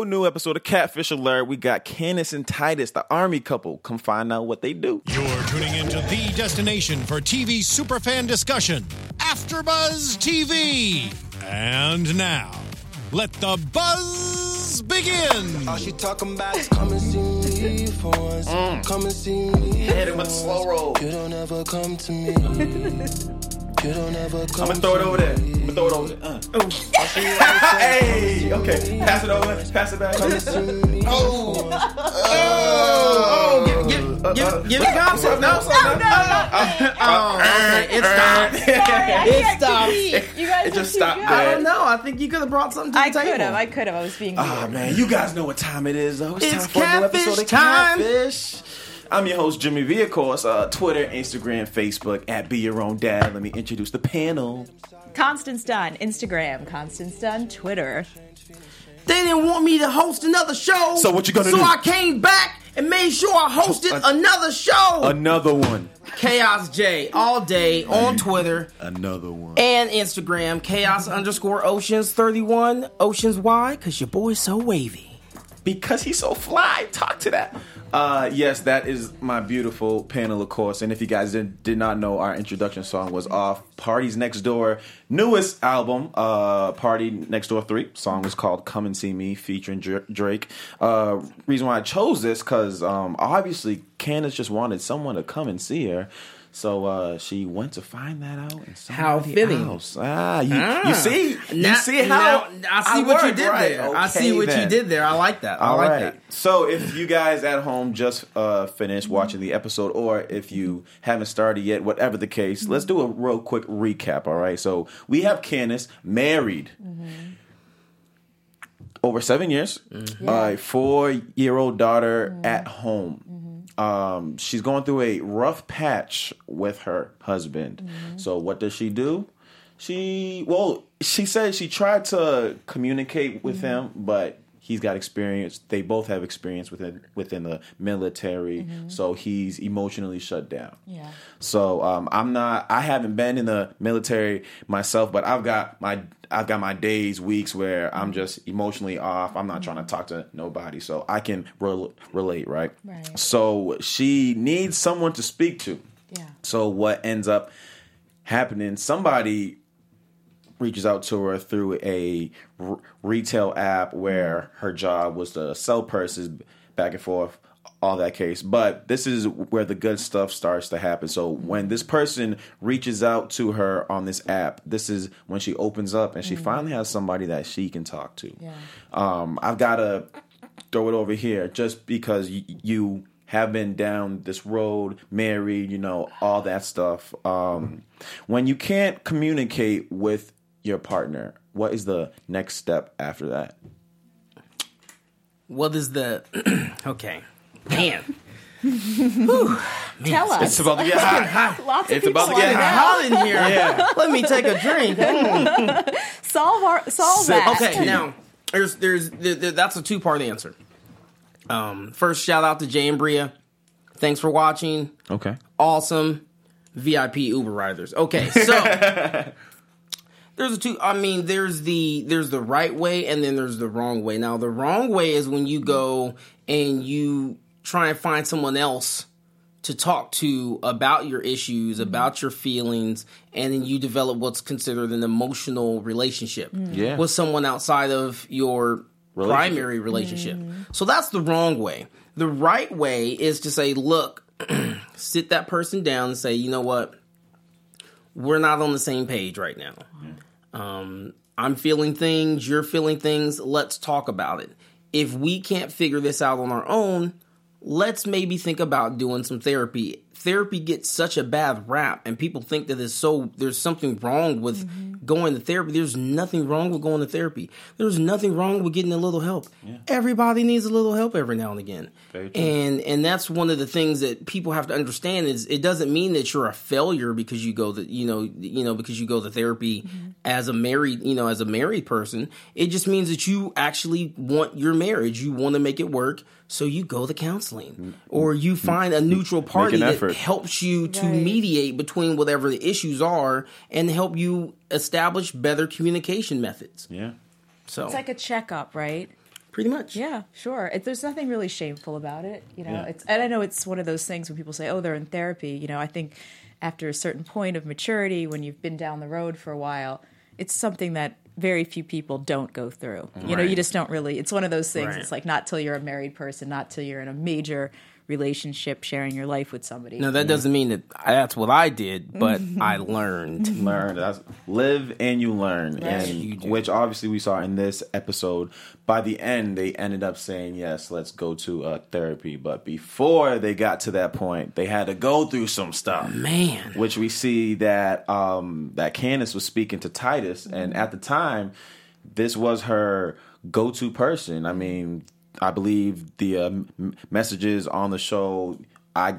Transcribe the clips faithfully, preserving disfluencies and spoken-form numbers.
whole new episode of Catfish Alert. We got Candace and Titus, the army couple. Come find out what they do. You're tuning into the destination for T V superfan discussion, AfterBuzz T V. And now, let the buzz begin. All she talking about is come and see me for us. Mm. Come and see me. Hit him with the slow roll. You don't ever come to me. You don't ever come. I'm gonna throw it over there. I'm gonna throw it over there. Uh. Hey, okay. Pass it over. Pass it back. Oh. Oh. Oh. Give, give, uh, give, uh, give it up. No, no, no. It stopped. It stopped. You guys it just stopped. I don't know. I think you could have brought something to I the table. I could have. I could have. I was being. Oh weird. Man, you guys know what time it is, though. It's, it's time for a new episode of time. Catfish. I'm your host, Jimmy V, of course. Uh, Twitter, Instagram, Facebook, at Be Your Own Dad. Let me introduce the panel. Constance Dunn, Instagram. Constance Dunn, Twitter. They didn't want me to host another show. So what you gonna so do? So I came back and made sure I hosted a- another show. Another one. Chaos J, all day on Twitter. Another one. And Instagram, chaos underscore oceans thirty-one, oceans Y, because your boy's so wavy. Because he's so fly. Talk to that. Uh, yes, that is my beautiful panel, of course. And if you guys did, did not know, our introduction song was off Party Next Door newest album, uh, Party Next Door three. Song was called "Come and See Me" featuring Drake. Uh, reason why I chose this because um, obviously Candace just wanted someone to come and see her. So uh, she went to find that out. And how fitting! Ah, you, ah. you see, now, you see how now, I see I what worked, you did right. there. Okay, I see what then. you did there. I like that. I All like right. that. So if you guys at home just uh, finished watching the episode, or if you haven't started yet, whatever the case, mm-hmm. let's do a real quick recap. All right. So we have Candace married. Mm-hmm. Over seven years, mm-hmm. a four-year-old daughter mm-hmm. at home. Mm-hmm. Um, she's going through a rough patch with her husband. Mm-hmm. So what does she do? She, well, she said she tried to communicate with mm-hmm. him, but he's got experience. They both have experience within, within the military. Mm-hmm. So he's emotionally shut down. Yeah. So, um, I'm not, I haven't been in the military myself, but I've got my, I've got my days, weeks where I'm just emotionally off. I'm not mm-hmm. trying to talk to nobody. So I can re- relate, right? Right. So she needs someone to speak to. Yeah. So what ends up happening, somebody reaches out to her through a r- retail app where her job was to sell purses back and forth, all that case. But this is where the good stuff starts to happen. So when this person reaches out to her on this app, this is when she opens up and she mm-hmm. finally has somebody that she can talk to. Yeah. Um, I've got to throw it over here just because y- you have been down this road, married, you know, all that stuff. Um, when you can't communicate with your partner, what is the next step after that? What is the... okay. Man. Whew, Tell man. us. It's about to get hot. Lots it's of about to get hot in here. Yeah. Let me take a drink. Mm. Solve our, solve so, that. Okay, now, there's, there's, there, there, that's a two-part answer. Um, first, shout out to Jay and Bria. Thanks for watching. Okay. Awesome. V I P Uber riders. Okay, so... There's a two. I mean, there's the there's the right way, and then there's the wrong way. Now, the wrong way is when you go and you try and find someone else to talk to about your issues, about your feelings, and then you develop what's considered an emotional relationship mm. yeah. with someone outside of your relationship. primary relationship. Mm. So that's the wrong way. The right way is to say, look, sit that person down and say, you know what? We're not on the same page right now. Mm. Um, I'm feeling things, you're feeling things, let's talk about it. If we can't figure this out on our own, let's maybe think about doing some therapy. Therapy gets such a bad rap, and people think that there's so there's something wrong with mm-hmm. going to therapy. There's nothing wrong with going to therapy. There's nothing wrong with getting a little help. Yeah. Everybody needs a little help every now and again. And and that's one of the things that people have to understand is it doesn't mean that you're a failure because you go to, you know, you know, because you go to therapy mm-hmm. as a married, you know, as a married person. It just means that you actually want your marriage. You want to make it work. So you go to counseling mm-hmm. or you find a neutral party that helps you to right. mediate between whatever the issues are and help you establish better communication methods. Yeah. So it's like a checkup, right? Pretty much. Yeah, sure. It, there's nothing really shameful about it. You know, yeah. it's, and I know it's one of those things when people say, oh, they're in therapy. You know, I think after a certain point of maturity, when you've been down the road for a while, it's something that very few people don't go through. Right. You know, you just don't really, it's one of those things. Right. It's like not till you're a married person, not till you're in a major relationship, sharing your life with somebody. No, that doesn't mean that that's what I did, but I learned. Learn. That's, live and you learn. Yes, and you do. Which obviously we saw in this episode. By the end, they ended up saying, yes, let's go to uh, therapy. But before they got to that point, they had to go through some stuff. Man. Which we see that, um, that Candace was speaking to Titus. Mm-hmm. And at the time, this was her go-to person. I mean, I believe the uh, messages on the show, I,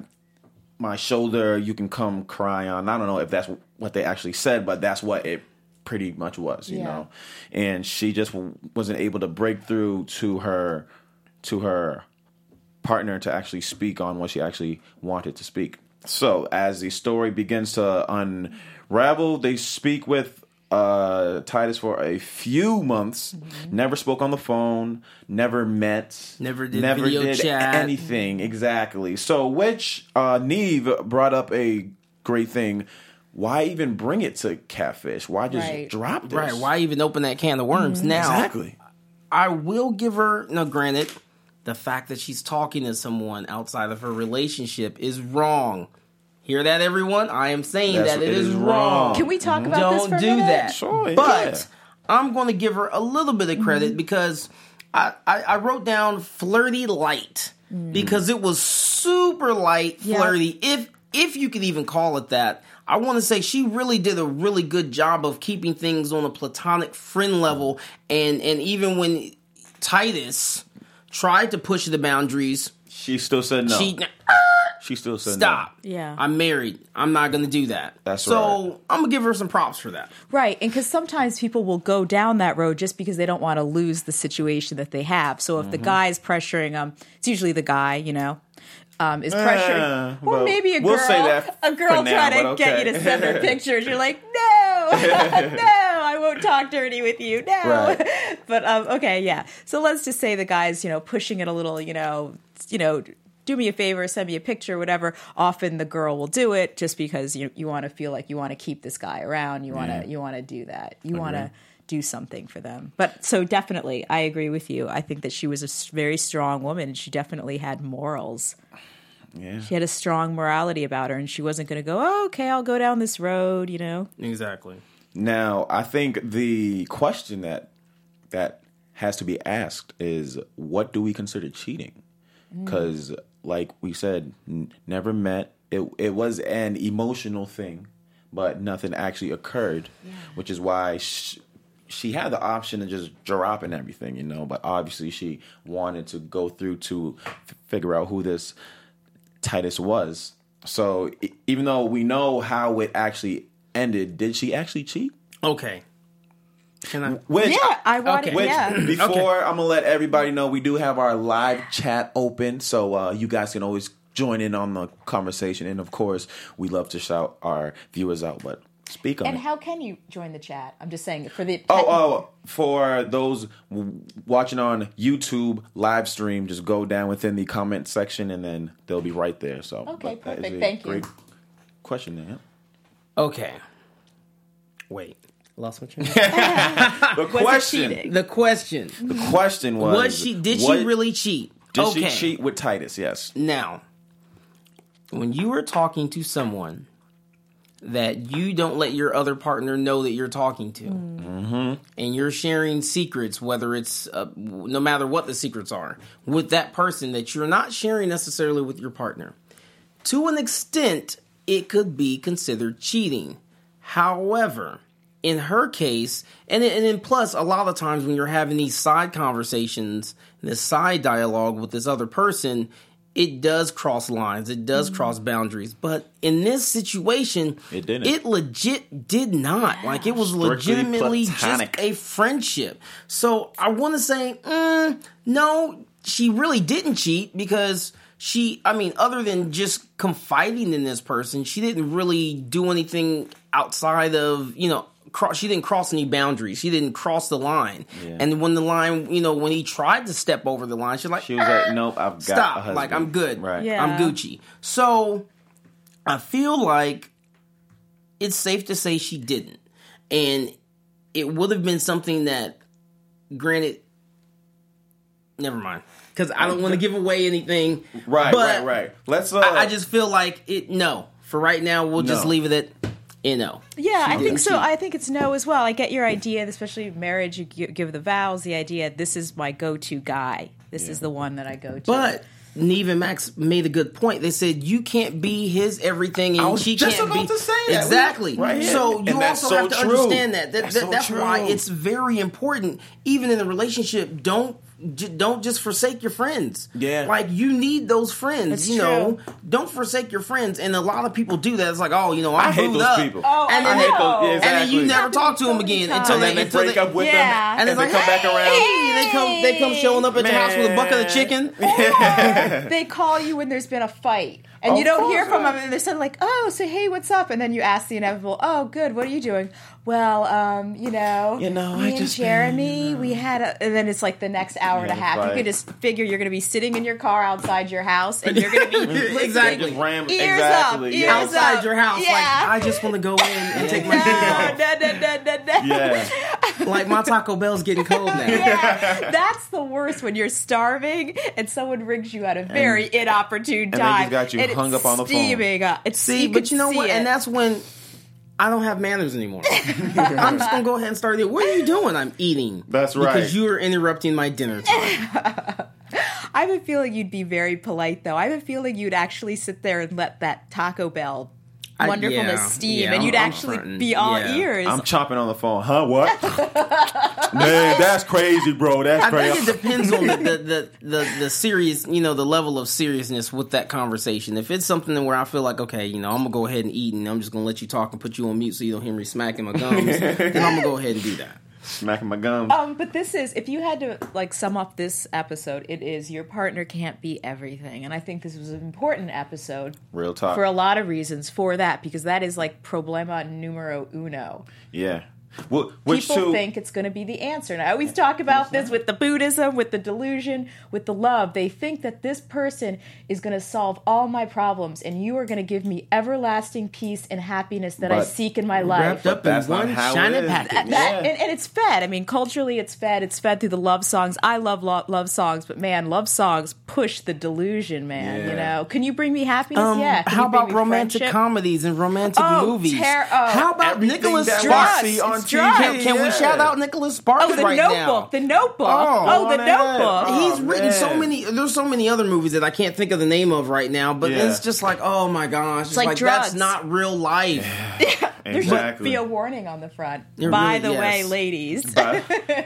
my shoulder, you can come cry on. I don't know if that's what they actually said, but that's what it pretty much was, you yeah. know. And she just w- wasn't able to break through to her, to her partner to actually speak on what she actually wanted to speak. So as the story begins to unravel, they speak with Uh, Titus for a few months, mm-hmm. never spoke on the phone, never met, never did, never video did chat. anything exactly. So, which uh, Neve brought up a great thing. Why even bring it to Catfish? Why just right. drop this? Right? Why even open that can of worms mm-hmm. now? Exactly. I will give her. No, granted, the fact that she's talking to someone outside of her relationship is wrong. Hear that, everyone? I am saying That's, that it, it is wrong. wrong. Can we talk about Don't this for a minute? Don't do that. Sure, but yeah. I'm going to give her a little bit of credit mm-hmm. because I, I, I wrote down flirty light mm. because it was super light flirty, yeah. if if you could even call it that. I want to say she really did a really good job of keeping things on a platonic friend level. And, and even when Titus tried to push the boundaries, she still said no. She, ah, She still said stop. No. Yeah. I'm married. I'm not going to do that. That's so right. So I'm going to give her some props for that. Right. And because sometimes people will go down that road just because they don't want to lose the situation that they have. So if mm-hmm. the guy's pressuring them, it's usually the guy, you know, um, is pressuring. Uh, or well, maybe a girl, we'll say that a girl now, trying to okay. get you to send her pictures. You're like, no, no, I won't talk dirty with you. No. Right. But um, okay. Yeah. So let's just say the guy's, you know, pushing it a little, you know, you know, do me a favor, send me a picture, whatever. Often the girl will do it just because you you want to feel like you want to keep this guy around. You want to yeah. you want to do that. You want to do something for them. But so definitely, I agree with you. I think that she was a very strong woman. She definitely had morals. Yeah. She had a strong morality about her, and she wasn't going to go, oh, okay, I'll go down this road, you know? Exactly. Now, I think the question that that has to be asked is, what do we consider cheating? Because, like we said, n- never met. It it was an emotional thing, but nothing actually occurred, yeah. which is why sh- she had the option of just dropping everything, you know. But obviously, she wanted to go through to f- figure out who this Titus was. So, e- even though we know how it actually ended, did she actually cheat? Okay. Can I? Which, yeah, I want okay. it. Yeah. Which, before, okay. I'm going to let everybody know we do have our live chat open, so uh, you guys can always join in on the conversation. And, of course, we love to shout our viewers out, but speak on and it. And how can you join the chat? I'm just saying for the... Oh, oh, for those watching on YouTube live stream, just go down within the comment section, and then they'll be right there. So okay, perfect. Thank great you. Question there. Okay. Wait. Lost what you mean. The question. The question. The question was: Was she? Did what, she really cheat? Did okay. she cheat with Titus? Yes. Now, when you are talking to someone that you don't let your other partner know that you're talking to, mm-hmm. and you're sharing secrets, whether it's uh, no matter what the secrets are, with that person that you're not sharing necessarily with your partner, to an extent, it could be considered cheating. However, in her case, and and then plus, a lot of times when you're having these side conversations, this side dialogue with this other person, it does cross lines. It does mm-hmm. cross boundaries. But in this situation, it didn't. It legit did not. Like, it was strictly legitimately platonic. Just a friendship. So I want to say, mm, no, she really didn't cheat because she, I mean, other than just confiding in this person, she didn't really do anything outside of, you know, cro- she didn't cross any boundaries. She didn't cross the line. Yeah. And when the line, you know, when he tried to step over the line, she's like, she was ah, like, nope, I've got stop. A husband. Like, I'm good. Right. Yeah. I'm Gucci. So I feel like it's safe to say she didn't, and it would have been something that, granted, never mind. Because I don't want to give away anything. Right, but right, right. Let's. Uh, I, I just feel like it. No, for right now, we'll no. just leave it at, you know. Yeah, I think so. I think it's no as well. I get your idea, especially marriage. You give the vows. The idea. This is my go-to guy. This yeah. is the one that I go to. But Neve and Max made a good point. They said you can't be his everything, and I was she just can't about be to say that. Exactly. Right. So you and also so have to true. Understand that. That that's, that, so that's why it's very important, even in a relationship. Don't. Don't just forsake your friends. Yeah. Like, you need those friends, it's you true. Know. Don't forsake your friends. And a lot of people do that. It's like, oh, you know, I, I hate those up. People. Oh, and then, I hate those, yeah, exactly. And then you never talk to them again until they, they until break they, up with yeah. them. And, and they like, come hey, back around. Hey, they come they come showing up at Man. Your house with a bucket of chicken. Or they call you when there's been a fight. And oh, you don't hear from them. And they're suddenly like, oh, so hey, what's up? And then you ask the inevitable, oh, good, what are you doing? Well, um, you know, you know, me I and just, Jeremy, you know. We had a... And then it's like the next hour yeah, and a half. Right. You could just figure you're going to be sitting in your car outside your house, and you're going to be... exactly. Ram- ears exactly. up, ears yeah. outside up. Your house. Yeah. Like, I just want to go in and take my food off. Like, my Taco Bell's getting cold now. Yeah. That's the worst, when you're starving, and someone rings you at a very and, inopportune time. And they just got you and hung up on the phone. Up. It's See, you but you know what? It. And that's when... I don't have manners anymore. I'm just going to go ahead and start there. What are you doing? I'm eating. That's right. Because you are interrupting my dinner time. I have a feeling you'd be very polite, though. I have a feeling you'd actually sit there and let that Taco Bell wonderfulness I, yeah, steam, yeah, and you'd I'm, actually I'm be all yeah. ears. I'm chopping on the phone. Huh? What? Man, that's crazy, bro. That's I crazy. I think it depends on the the, the, the the serious, you know, the level of seriousness with that conversation. If it's something where I feel like, okay, you know, I'm gonna go ahead and eat, and I'm just gonna let you talk and put you on mute so you don't hear me smacking my gums, then I'm gonna go ahead and do that. Smacking my gums. Um, but this is, if you had to like sum up this episode, it is your partner can't be everything. And I think this was an important episode. Real talk. For a lot of reasons for that, because that is like problema numero uno. Yeah. Well, which people too, think it's going to be the answer. And I always talk about this with the Buddhism, with the delusion, with the love. They think that this person is going to solve all my problems, and you are going to give me everlasting peace and happiness that I seek in my life. Wrapped up in one shining package. Yeah. And, and it's fed. I mean, culturally it's fed. It's fed through the love songs. I love lo- love songs, but man, love songs push the delusion, man. Yeah. You know, can you bring me happiness? Um, yeah. Can how about romantic friendship? Comedies and romantic oh, movies? Ter- oh, how about Nicholas Sparks? Can, can yeah. we shout out Nicholas Sparks oh, the right notebook, now? The Notebook. Oh, oh The Notebook. Oh, He's written man. so many. There's so many other movies that I can't think of the name of right now. But yeah. it's just like, oh my gosh, it's, it's like, like that's not real life. Yeah. Exactly. There should be a warning on the front. It by really, the yes. way, ladies. By,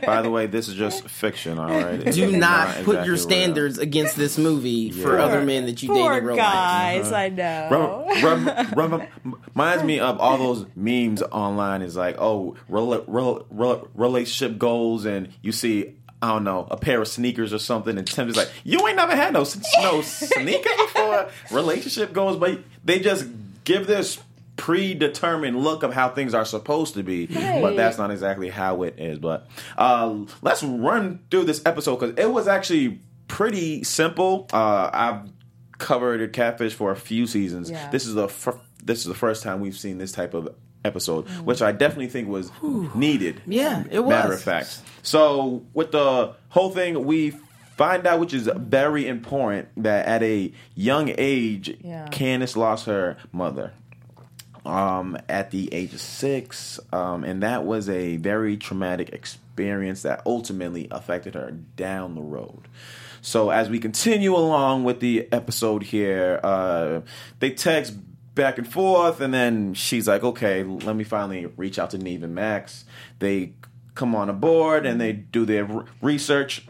by the way, this is just fiction, all right? It Do not, not put exactly your standards real. Against this movie yeah. for other men that you Poor date in real guys, life. I know. Rem, rem, rem, reminds me of all those memes online. It's like, oh, rel, rel, rel, relationship goals, and you see... I don't know, a pair of sneakers or something, and Tim's like, you ain't never had no no sneaker before. Relationship goals, but they just give this predetermined look of how things are supposed to be, right. But that's not exactly how it is. But uh, let's run through this episode, because it was actually pretty simple. Uh, I've covered Catfish for a few seasons. Yeah. This is the fir- this is the first time we've seen this type of episode, which I definitely think was Ooh. Needed. Yeah, it was. Matter of fact. So with the whole thing, we find out, which is very important, that at a young age, yeah. Candace lost her mother um, at the age of six, um, and that was a very traumatic experience that ultimately affected her down the road. So as we continue along with the episode here, uh, they text back and forth, and then she's like, okay, let me finally reach out to Neve and Max. They come on aboard, and they do their research,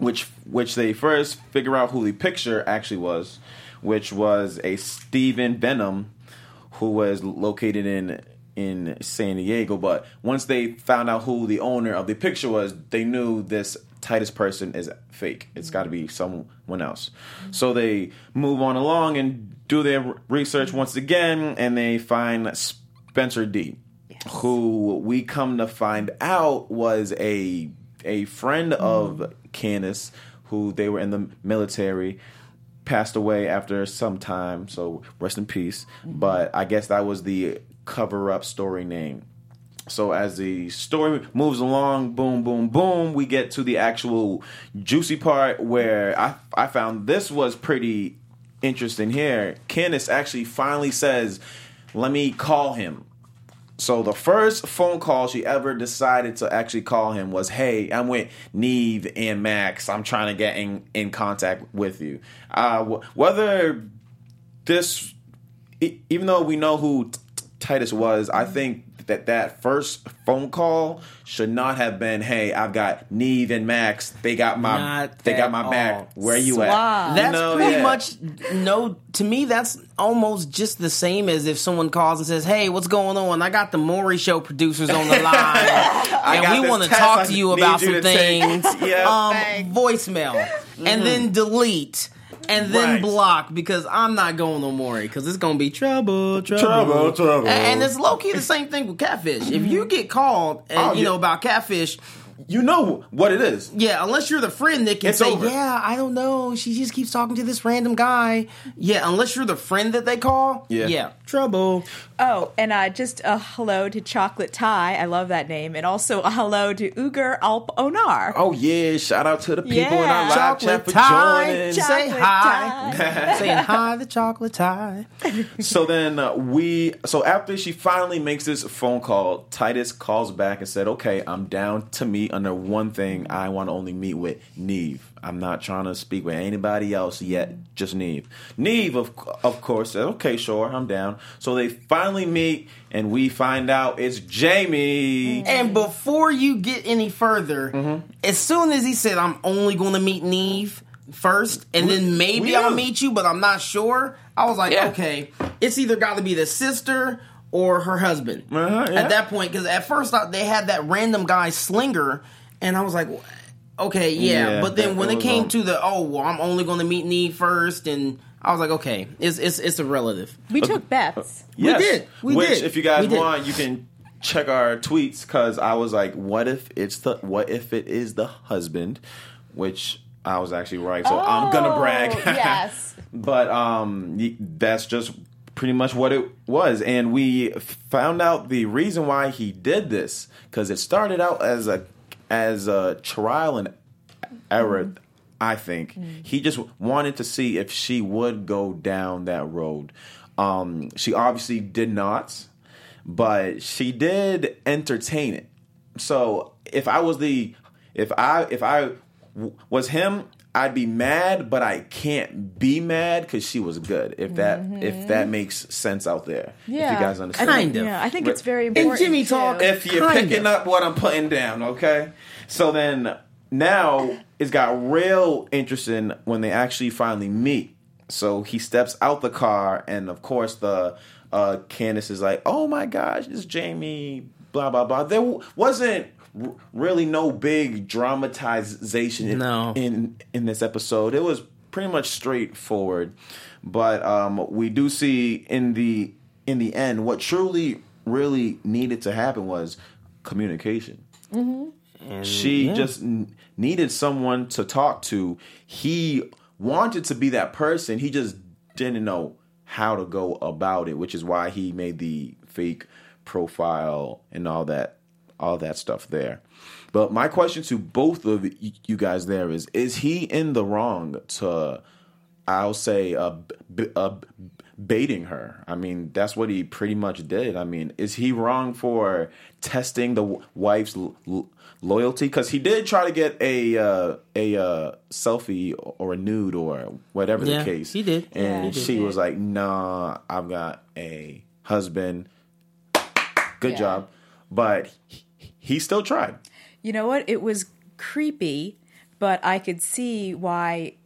which which they first figure out who the picture actually was, which was a Stephen Benham, who was located in in San Diego. But once they found out who the owner of the picture was, they knew this Titus person is fake. It's got to be someone else. So they move on along and do their research once again, and they find Spencer D. Yeah. who we come to find out was a a friend mm-hmm. of Candace, who they were in the military, passed away after some time, so rest in peace. Mm-hmm. But I guess that was the cover-up story name. So as the story moves along, boom, boom, boom, we get to the actual juicy part where I, I found this was pretty interesting here. Candace actually finally says, let me call him. So the first phone call she ever decided to actually call him was, hey, I'm with Neve and Max. I'm trying to get in, in contact with you. Uh, whether this, even though we know who Titus was, I think that that first phone call should not have been, hey, I've got Neve and Max, they got my not they got my all. back, where you Swab. at? That's no, pretty yeah. much, no, to me, that's almost just the same as if someone calls and says, hey, what's going on? I got the Maury Show producers on the line, and we want to talk to you about you some things. yeah, um, voicemail, mm-hmm. and then delete. And then right. block, because I'm not going on Maury, because it's going to be trouble, trouble, trouble, trouble. And it's low-key the same thing with Catfish. If you get called, and, oh, you yeah. know, about Catfish, you know what it is. Yeah, unless you're the friend that can it's say, over. yeah, I don't know, she just keeps talking to this random guy. Yeah, unless you're the friend that they call, yeah, yeah trouble. Oh, and uh, just a hello to Chocolate Thai. I love that name. And also a hello to Ugar Alp Onar. Oh, yeah. Shout out to the people yeah. in our live chocolate chat for Thai. joining. Chocolate Say hi. Saying hi to Chocolate Thai. So then uh, we, so after she finally makes this phone call, Titus calls back and said, okay, I'm down to meet under one thing. I want to only meet with Neve. I'm not trying to speak with anybody else yet, just Neve. Neve, of of course, said, okay, sure, I'm down. So they finally meet, and we find out it's Jamie. And before you get any further, mm-hmm. as soon as he said, I'm only going to meet Neve first, and we, then maybe I'll meet you, but I'm not sure, I was like, yeah. okay, it's either got to be the sister or her husband. Uh-huh, yeah. At that point, because at first I, they had that random guy, Slinger, and I was like, what? Okay, yeah, yeah, but then when it came on. to the, oh, well, I'm only going to meet Neve first, and I was like, okay, it's it's it's a relative. We took bets. Yes. We did. We Which, did. Which, if you guys want, you can check our tweets, because I was like, what if it's the, what if it is the husband? Which I was actually right, so oh, I'm going to brag. Yes. But um, that's just pretty much what it was, and we found out the reason why he did this, because it started out as a As a trial and error, mm. I think. Mm. He just wanted to see if she would go down that road. Um, she obviously did not, but she did entertain it. So if I was the, if I if I w- was him, I'd be mad, but I can't be mad because she was good. If that mm-hmm. if that makes sense out there, yeah. if you guys understand, kind of. Yeah, I think but, it's very important. And Jimmy talk. Too. If you're kind picking of. up what I'm putting down, okay. So then now it's got real interesting when they actually finally meet. So he steps out the car, and of course the uh, Candace is like, "Oh my gosh, it's Jamie." Blah blah blah. There w- wasn't. Really, no big dramatization in, no. in in this episode. It was pretty much straightforward, but um, we do see in the in the end what truly really needed to happen was communication. Mm-hmm. And she yeah. just n- needed someone to talk to. He wanted to be that person. He just didn't know how to go about it, which is why he made the fake profile and all that. All that stuff there. But my question to both of you guys there is, is he in the wrong to, I'll say, uh, b- uh, baiting her? I mean, that's what he pretty much did. I mean, is he wrong for testing the w- wife's l- l- loyalty? Because he did try to get a uh, a uh, selfie or a nude or whatever yeah, the case. he did. And yeah, he she did. was like, nah, I've got a husband. Good yeah. job. But he, he still tried. You know what? It was creepy, but I could see why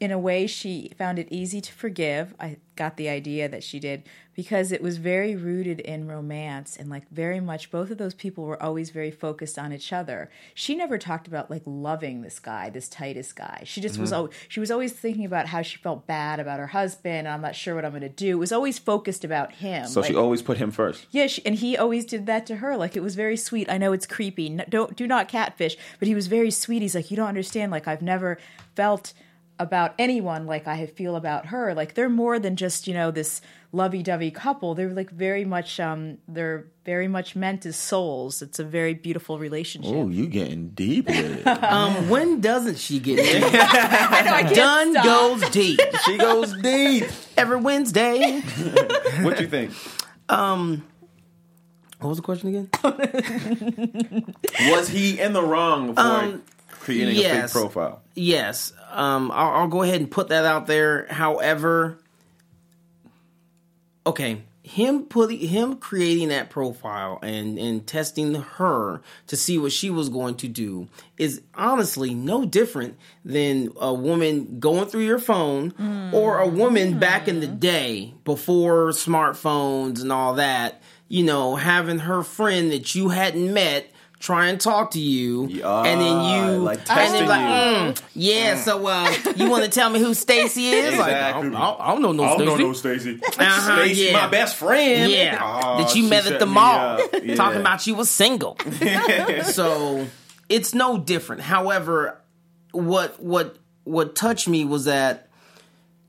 in a way, she found it easy to forgive. I got the idea that she did, because it was very rooted in romance, and like very much both of those people were always very focused on each other. She never talked about like loving this guy, this Titus guy. She just mm-hmm. was al- she was always thinking about how she felt bad about her husband, and I'm not sure what I'm going to do. It was always focused about him. So like, she always put him first. Yeah, she, and he always did that to her. Like, it was very sweet. I know it's creepy. No, don't do not catfish, but he was very sweet. He's like, you don't understand. Like, I've never felt about anyone like I feel about her. Like, they're more than just, you know, this lovey-dovey couple. They're like very much um they're very much meant as souls. It's a very beautiful relationship. Oh, you getting deep with it. um when doesn't she get deep? I know, I can't Dunn stop. goes deep. She goes deep every Wednesday. What do you think? um what was the question again? Was he in the wrong for um, creating yes. a fake profile? Yes. Um, I'll, I'll go ahead and put that out there. However, okay, him putting him creating that profile and, and testing her to see what she was going to do is honestly no different than a woman going through your phone mm. or a woman mm. back in the day before smartphones and all that, you know, having her friend that you hadn't met try and talk to you, yeah, and then you, like testing and then like, mm, you. yeah. Mm. So, uh, you want to tell me who Stacy is? Exactly. Like, I, don't, I don't know no Stacy. I don't know no Stacy. Uh-huh, Stacy, yeah. my best friend. Yeah, oh, that you met at the mall, yeah. talking about you was single. So it's no different. However, what what what touched me was that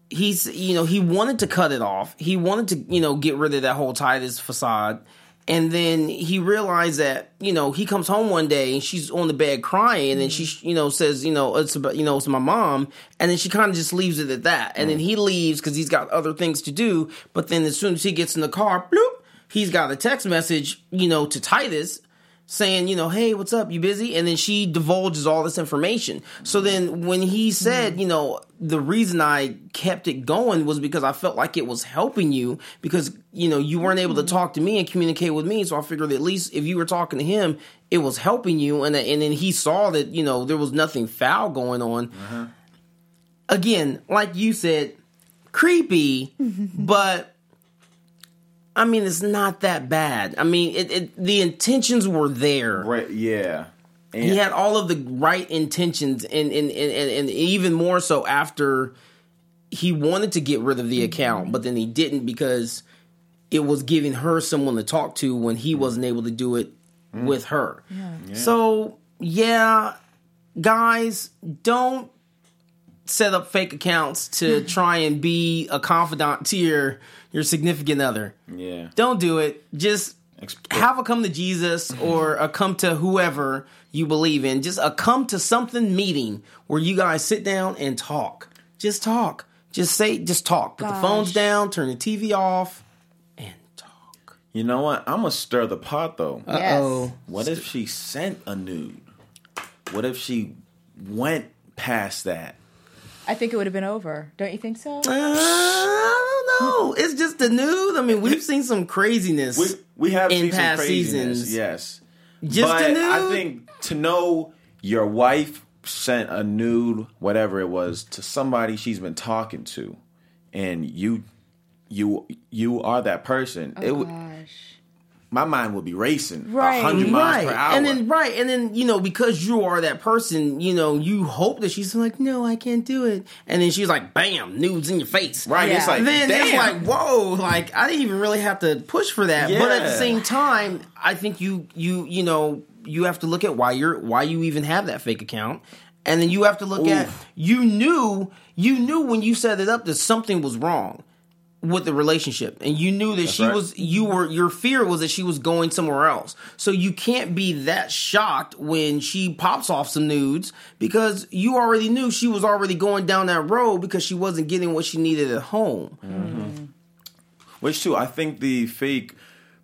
he's, you know, he wanted to cut it off. He wanted to, you know, get rid of that whole Titus facade. And then he realized that, you know, he comes home one day and she's on the bed crying mm-hmm. and she, you know, says, you know, it's about, you know, it's my mom. And then she kind of just leaves it at that. And mm-hmm. then he leaves because he's got other things to do. But then as soon as he gets in the car, bloop, he's got a text message, you know, to Titus saying, you know, hey, what's up? You busy? And then she divulges all this information. So then when he said, mm-hmm. you know, the reason I kept it going was because I felt like it was helping you because, you know, you weren't able to talk to me and communicate with me. So I figured at least if you were talking to him, it was helping you. And, and then he saw that, you know, there was nothing foul going on. Mm-hmm. Again, like you said, creepy, but I mean, it's not that bad. I mean, it, it, the intentions were there. Right. Yeah. And he had all of the right intentions, and, and, and, and even more so after he wanted to get rid of the account, but then he didn't because it was giving her someone to talk to when he wasn't able to do it mm. with her. Yeah. Yeah. So, yeah, guys, don't set up fake accounts to try and be a confidant to your, your significant other. Yeah. Don't do it. Just... have a come to Jesus or a come to whoever you believe in. Just a come to something meeting where you guys sit down and talk. Just talk. Just say, just talk. Put Gosh. the phones down, turn the T V off, and talk. You know what? I'm going to stir the pot, though. Uh-oh. Yes. What if she sent a nude? What if she went past that? I think it would have been over. Don't you think so? Uh, I don't know. It's just the nude. I mean, we've seen some craziness. We, we have in seen past some craziness. Seasons. Yes. Just but the nude. I think to know your wife sent a nude, whatever it was, to somebody she's been talking to, and you, you, you are that person. Oh, it, gosh. My mind would be racing right, one hundred miles right. per hour. And then, right. And then, you know, because you are that person, you know, you hope that she's like, no, I can't do it. And then she's like, bam, nudes in your face. Right. Yeah. It's like, then damn. It's like, whoa, like, I didn't even really have to push for that. Yeah. But at the same time, I think you, you, you know, you have to look at why you're, why you even have that fake account. And then you have to look Oof. at, you knew, you knew when you set it up that something was wrong with the relationship, and you knew that That's she right. was, you were, your fear was that she was going somewhere else. So you can't be that shocked when she pops off some nudes because you already knew she was already going down that road because she wasn't getting what she needed at home. Mm-hmm. Mm-hmm. Which too, I think the fake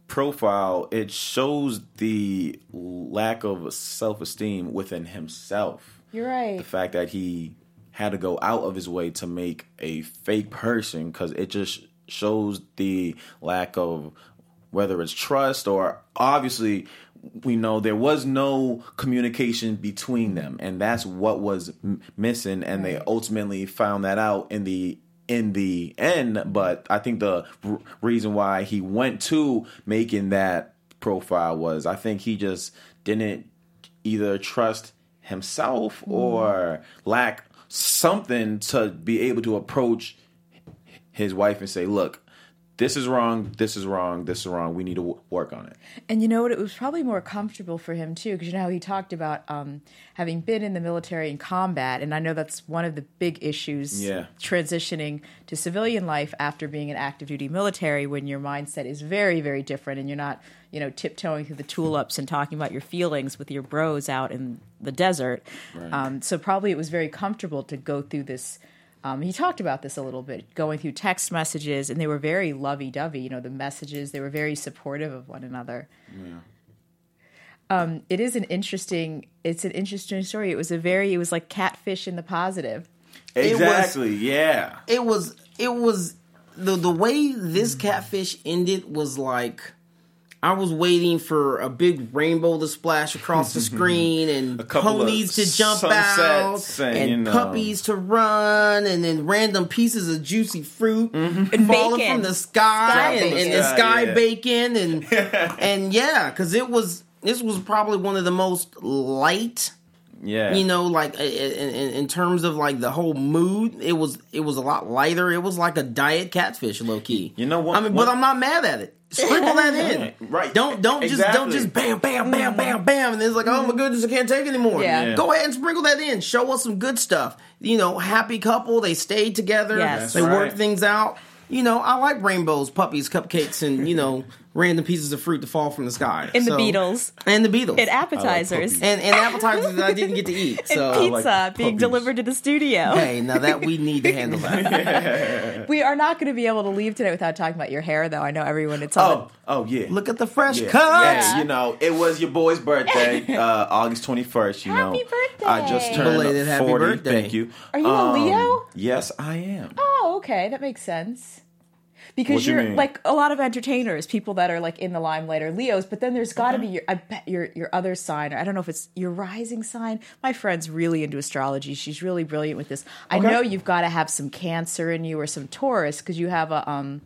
profile, it shows the lack of self-esteem within himself. You're right. The fact that he had to go out of his way to make a fake person because it just shows the lack of whether it's trust or obviously we know there was no communication between them, and that's what was m- missing. And they ultimately found that out in the in the end. But I think the r- reason why he went to making that profile was I think he just didn't either trust himself or lack something to be able to approach his wife and say, look, this is wrong, this is wrong, this is wrong. We need to w- work on it. And you know what? It was probably more comfortable for him, too, because you know how he talked about um, having been in the military in combat, and I know that's one of the big issues, yeah. transitioning to civilian life after being an active-duty military when your mindset is very, very different and you're not, you know, tiptoeing through the tulips and talking about your feelings with your bros out in the desert. Right. Um, so probably it was very comfortable to go through this. Um, he talked about this a little bit, going through text messages, and they were very lovey-dovey. You know, the messages, they were very supportive of one another. Yeah. Um, it is an interesting, it's an interesting story. It was a very, it was like Catfish in the positive. Exactly, it was, yeah. It was, it was, the, the way this Catfish ended was like, I was waiting for a big rainbow to splash across the screen and ponies to jump out and, and you know. puppies to run and then random pieces of juicy fruit mm-hmm. falling bacon. from the sky, sky and, and, and the sky yeah. bacon. And, and yeah, because it was, this was probably one of the most light, yeah. you know, like in, in, in terms of like the whole mood, it was, it was a lot lighter. It was like a diet Catfish, low key. You know what? I mean, what? But I'm not mad at it. Sprinkle that in, right? Don't don't exactly. just don't just bam bam bam bam bam, and it's like, oh my goodness, I can't take anymore. Yeah. Yeah. Go ahead and sprinkle that in. Show us some good stuff. You know, happy couple. They stayed together. Yes. They right. worked things out. You know, I like rainbows, puppies, cupcakes, and you know, random pieces of fruit to fall from the sky. And so, the Beatles. And the Beatles. And appetizers. Like and and appetizers that I didn't get to eat. So. And pizza like being delivered to the studio. Hey, now that we need to handle that. yeah. We are not going to be able to leave today without talking about your hair, though. I know everyone. It's all. Oh, oh yeah. Look at the fresh yeah. cut. Yeah. Yeah. You know, it was your boy's birthday, uh, August twenty-first. You happy know, birthday. I just turned Belated forty. Happy birthday. Thank you. Are you um, a Leo? Yes, I am. Oh, okay, that makes sense. Because you you're mean? Like a lot of entertainers, people that are like in the limelight are Leos, but then there's got to okay. be your, I bet your your other sign, or I don't know if it's your rising sign. My friend's really into astrology; she's really brilliant with this. I okay. know you've got to have some Cancer in you or some Taurus because you have a um,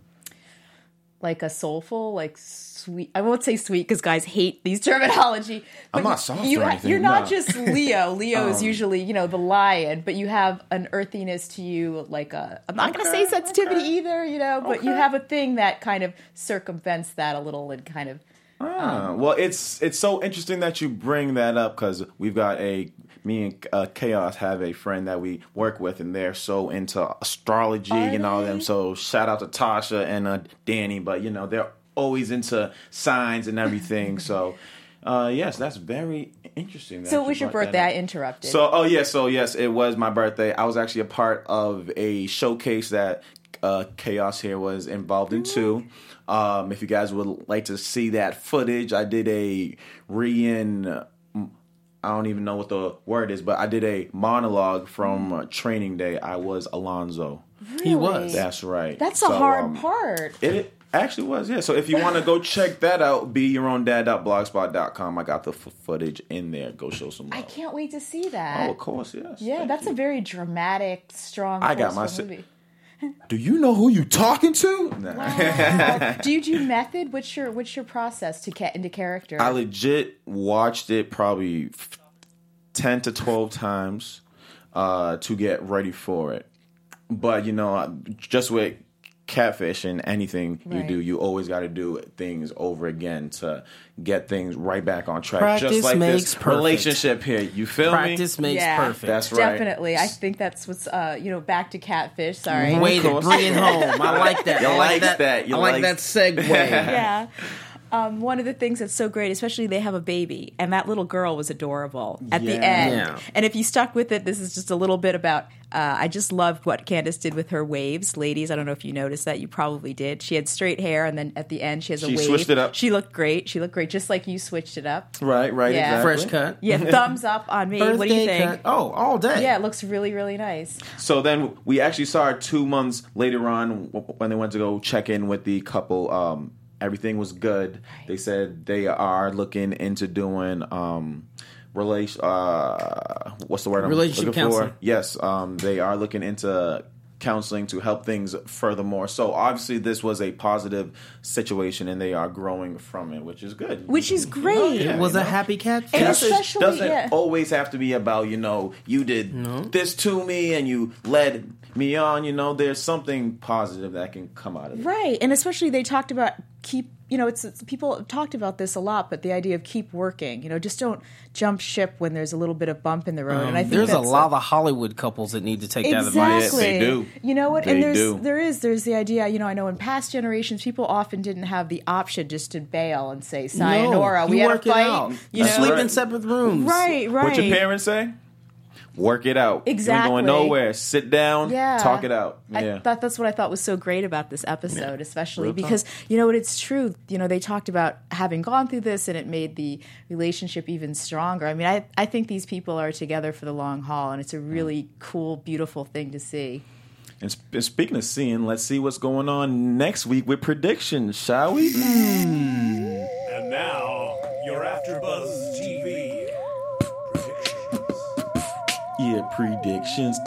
like a soulful, like sweet. I won't say sweet because guys hate these terminology. But I'm not soft you, or anything. You're not no. just Leo. Leo um, is usually you know the lion, but you have an earthiness to you, like a. I'm not okay, going to say sensitivity okay. either, you know, but okay. you have a thing that kind of circumvents that a little and kind of. Ah, um, well, it's it's so interesting that you bring that up because we've got a me and uh, Chaos have a friend that we work with, and they're so into astrology Are and all they? Them. So shout out to Tasha and uh, Danny, but you know they're always into signs and everything. So uh, yes, that's very interesting. That so it was your birthday. I interrupted. So oh yeah, so yes, it was my birthday. I was actually a part of a showcase that uh, Chaos here was involved in too. Um, if you guys would like to see that footage, I did a re-in, I don't even know what the word is, but I did a monologue from uh, Training Day. I was Alonzo. Really? He was. That's right. That's so, a hard um, part. It, it actually was, yeah. So if you want to go check that out, be your own dad dot blogspot dot com. I got the f- footage in there. Go show some love. I can't wait to see that. Oh, of course, yes. Yeah, Thank that's you. A very dramatic, strong, I got my si- movie. Do you know who you talking to? Nah. Wow. Do you do method? What's your what's your process to get into character? I legit watched it probably ten to twelve times uh, to get ready for it. But you know, just with Catfish and anything right. you do, you always got to do things over again to get things right back on track. Practice just like makes this perfect. Relationship here, you feel Practice me? Practice makes yeah, perfect. That's right. Definitely, I think that's what's uh, you know back to Catfish. Sorry, way to bring it home. I like that. You like that. that. You I like that segue. yeah. Um, one of the things that's so great, especially they have a baby, and that little girl was adorable at yeah. the end. Yeah. And if you stuck with it, this is just a little bit about, uh, I just loved what Candace did with her waves. Ladies, I don't know if you noticed that. You probably did. She had straight hair, and then at the end, she has a she wave. She switched it up. She looked great. She looked great, just like you switched it up. Right, right, yeah. exactly. Fresh cut. Yeah, thumbs up on me. Birthday what do you think? Cut. Oh, all day. Yeah, it looks really, really nice. So then we actually saw her two months later on when they went to go check in with the couple, um, everything was good. Right. They said they are looking into doing um, relation. Uh, what's the word I'm looking counseling. for? Yes, um, they are looking into counseling to help things furthermore. So obviously this was a positive situation and they are growing from it, which is good. Which is great. Oh, yeah, it was a know? happy catfish. And especially, doesn't yeah. always have to be about, you know, you did no. this to me and you led me on, you know, there's something positive that can come out of it. Right. And especially they talked about keep, you know, it's, it's people have talked about this a lot, but the idea of keep working, you know, just don't jump ship when there's a little bit of bump in the road. Um, and I think there's a lot like, of Hollywood couples that need to take exactly. that advice. Yes, they do. You know what? They and there's do. there is there's the idea. You know, I know in past generations, people often didn't have the option just to bail and say, "Sayonara, no, we had a fight." You know? Sleep in separate rooms. Right, right. What your parents say? Work it out. Exactly. You're going nowhere. Sit down. Yeah. Talk it out. Yeah. I thought that's what I thought was so great about this episode, yeah. especially Real because, time. you know what, it's true. You know, they talked about having gone through this and it made the relationship even stronger. I mean, I, I think these people are together for the long haul and it's a really mm. cool, beautiful thing to see. And sp- speaking of seeing, let's see what's going on next week with predictions, shall we? Mm. And now, you're AfterBuzz T V. Yeah, predictions.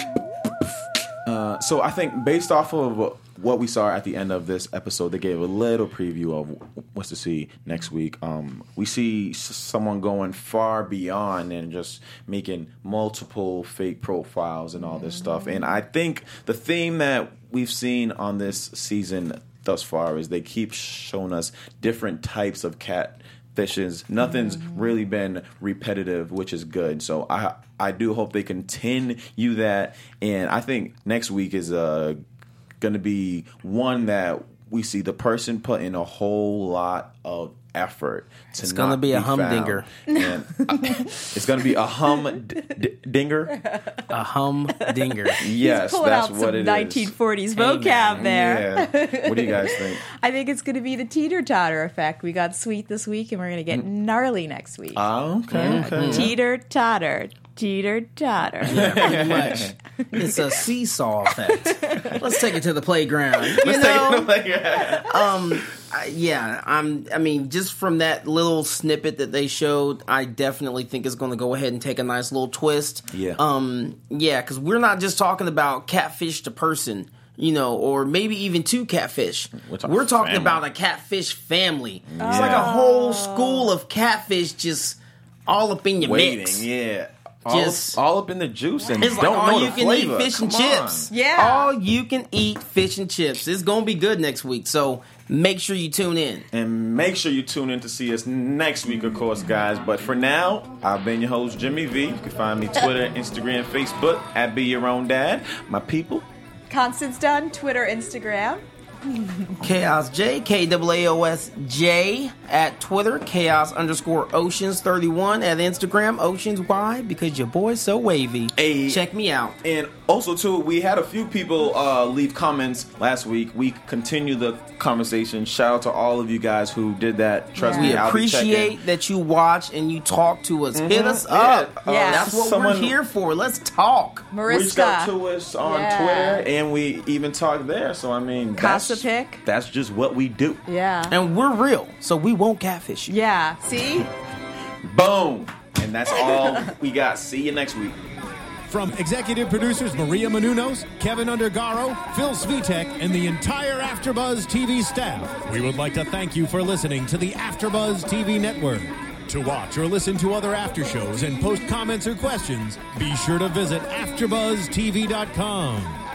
Uh, so I think based off of what we saw at the end of this episode, they gave a little preview of what's to see next week. Um, we see someone going far beyond and just making multiple fake profiles and all this mm-hmm. stuff. And I think the theme that we've seen on this season thus far is they keep showing us different types of cat. Fishes. Nothing's mm-hmm. really been repetitive, which is good. So I I do hope they continue that. And I think next week is uh, going to be one that we see the person put in a whole lot of effort. To it's going to be a humdinger. It's going to be a humdinger. A humdinger. Yes, that's what it is. nineteen forties vocab there. Yeah. What do you guys think? I think it's going to be the teeter-totter effect. We got sweet this week, and we're going to get gnarly next week. Oh, okay. Yeah. okay. Teeter-totter. Teeter-totter. Yeah, pretty much. It's a seesaw effect. Let's take it to the playground. You Let's know? take it to the playground. Um... Uh, yeah, I'm, I mean, just from that little snippet that they showed, I definitely think it's going to go ahead and take a nice little twist. Yeah. Um, yeah, because we're not just talking about catfish to person, you know, or maybe even two catfish. We're talking, we're talking about a catfish family. Yeah. It's like a whole school of catfish just all up in your Waiting, mix. yeah. All, just, all up in the juice and it's don't like all know you the can flavor. eat fish and Come chips. On. Yeah. All you can eat fish and chips. It's going to be good next week, so make sure you tune in. And make sure you tune in to see us next week, of course, guys. But for now, I've been your host, Jimmy V. You can find me Twitter, Instagram, Facebook, at Be Your Own Dad. My people. Constance Dunn, Twitter, Instagram. Chaos J, K A A O S J at Twitter, Chaos underscore Oceans thirty-one at Instagram, Oceans Y, because your boy's so wavy. Hey. Check me out. And also, too, we had a few people uh, leave comments last week. We continue the conversation. Shout out to all of you guys who did that. Trust yeah. me, we I'll appreciate that you watch and you talk to us. Mm-hmm. Hit us yeah. up. Yeah. Uh, That's what we're here for. Let's talk. Mariska. Reach out to us on yeah. Twitter, and we even talk there. So, I mean, that's a pick. That's just what we do. Yeah. And we're real, so we won't catfish you. Yeah. See? Boom. And that's all we got. See you next week. From executive producers Maria Manunos, Kevin Undergaro, Phil Svitek, and the entire AfterBuzz T V staff, we would like to thank you for listening to the AfterBuzz T V network. To watch or listen to other after shows and post comments or questions, be sure to visit after buzz t v dot com.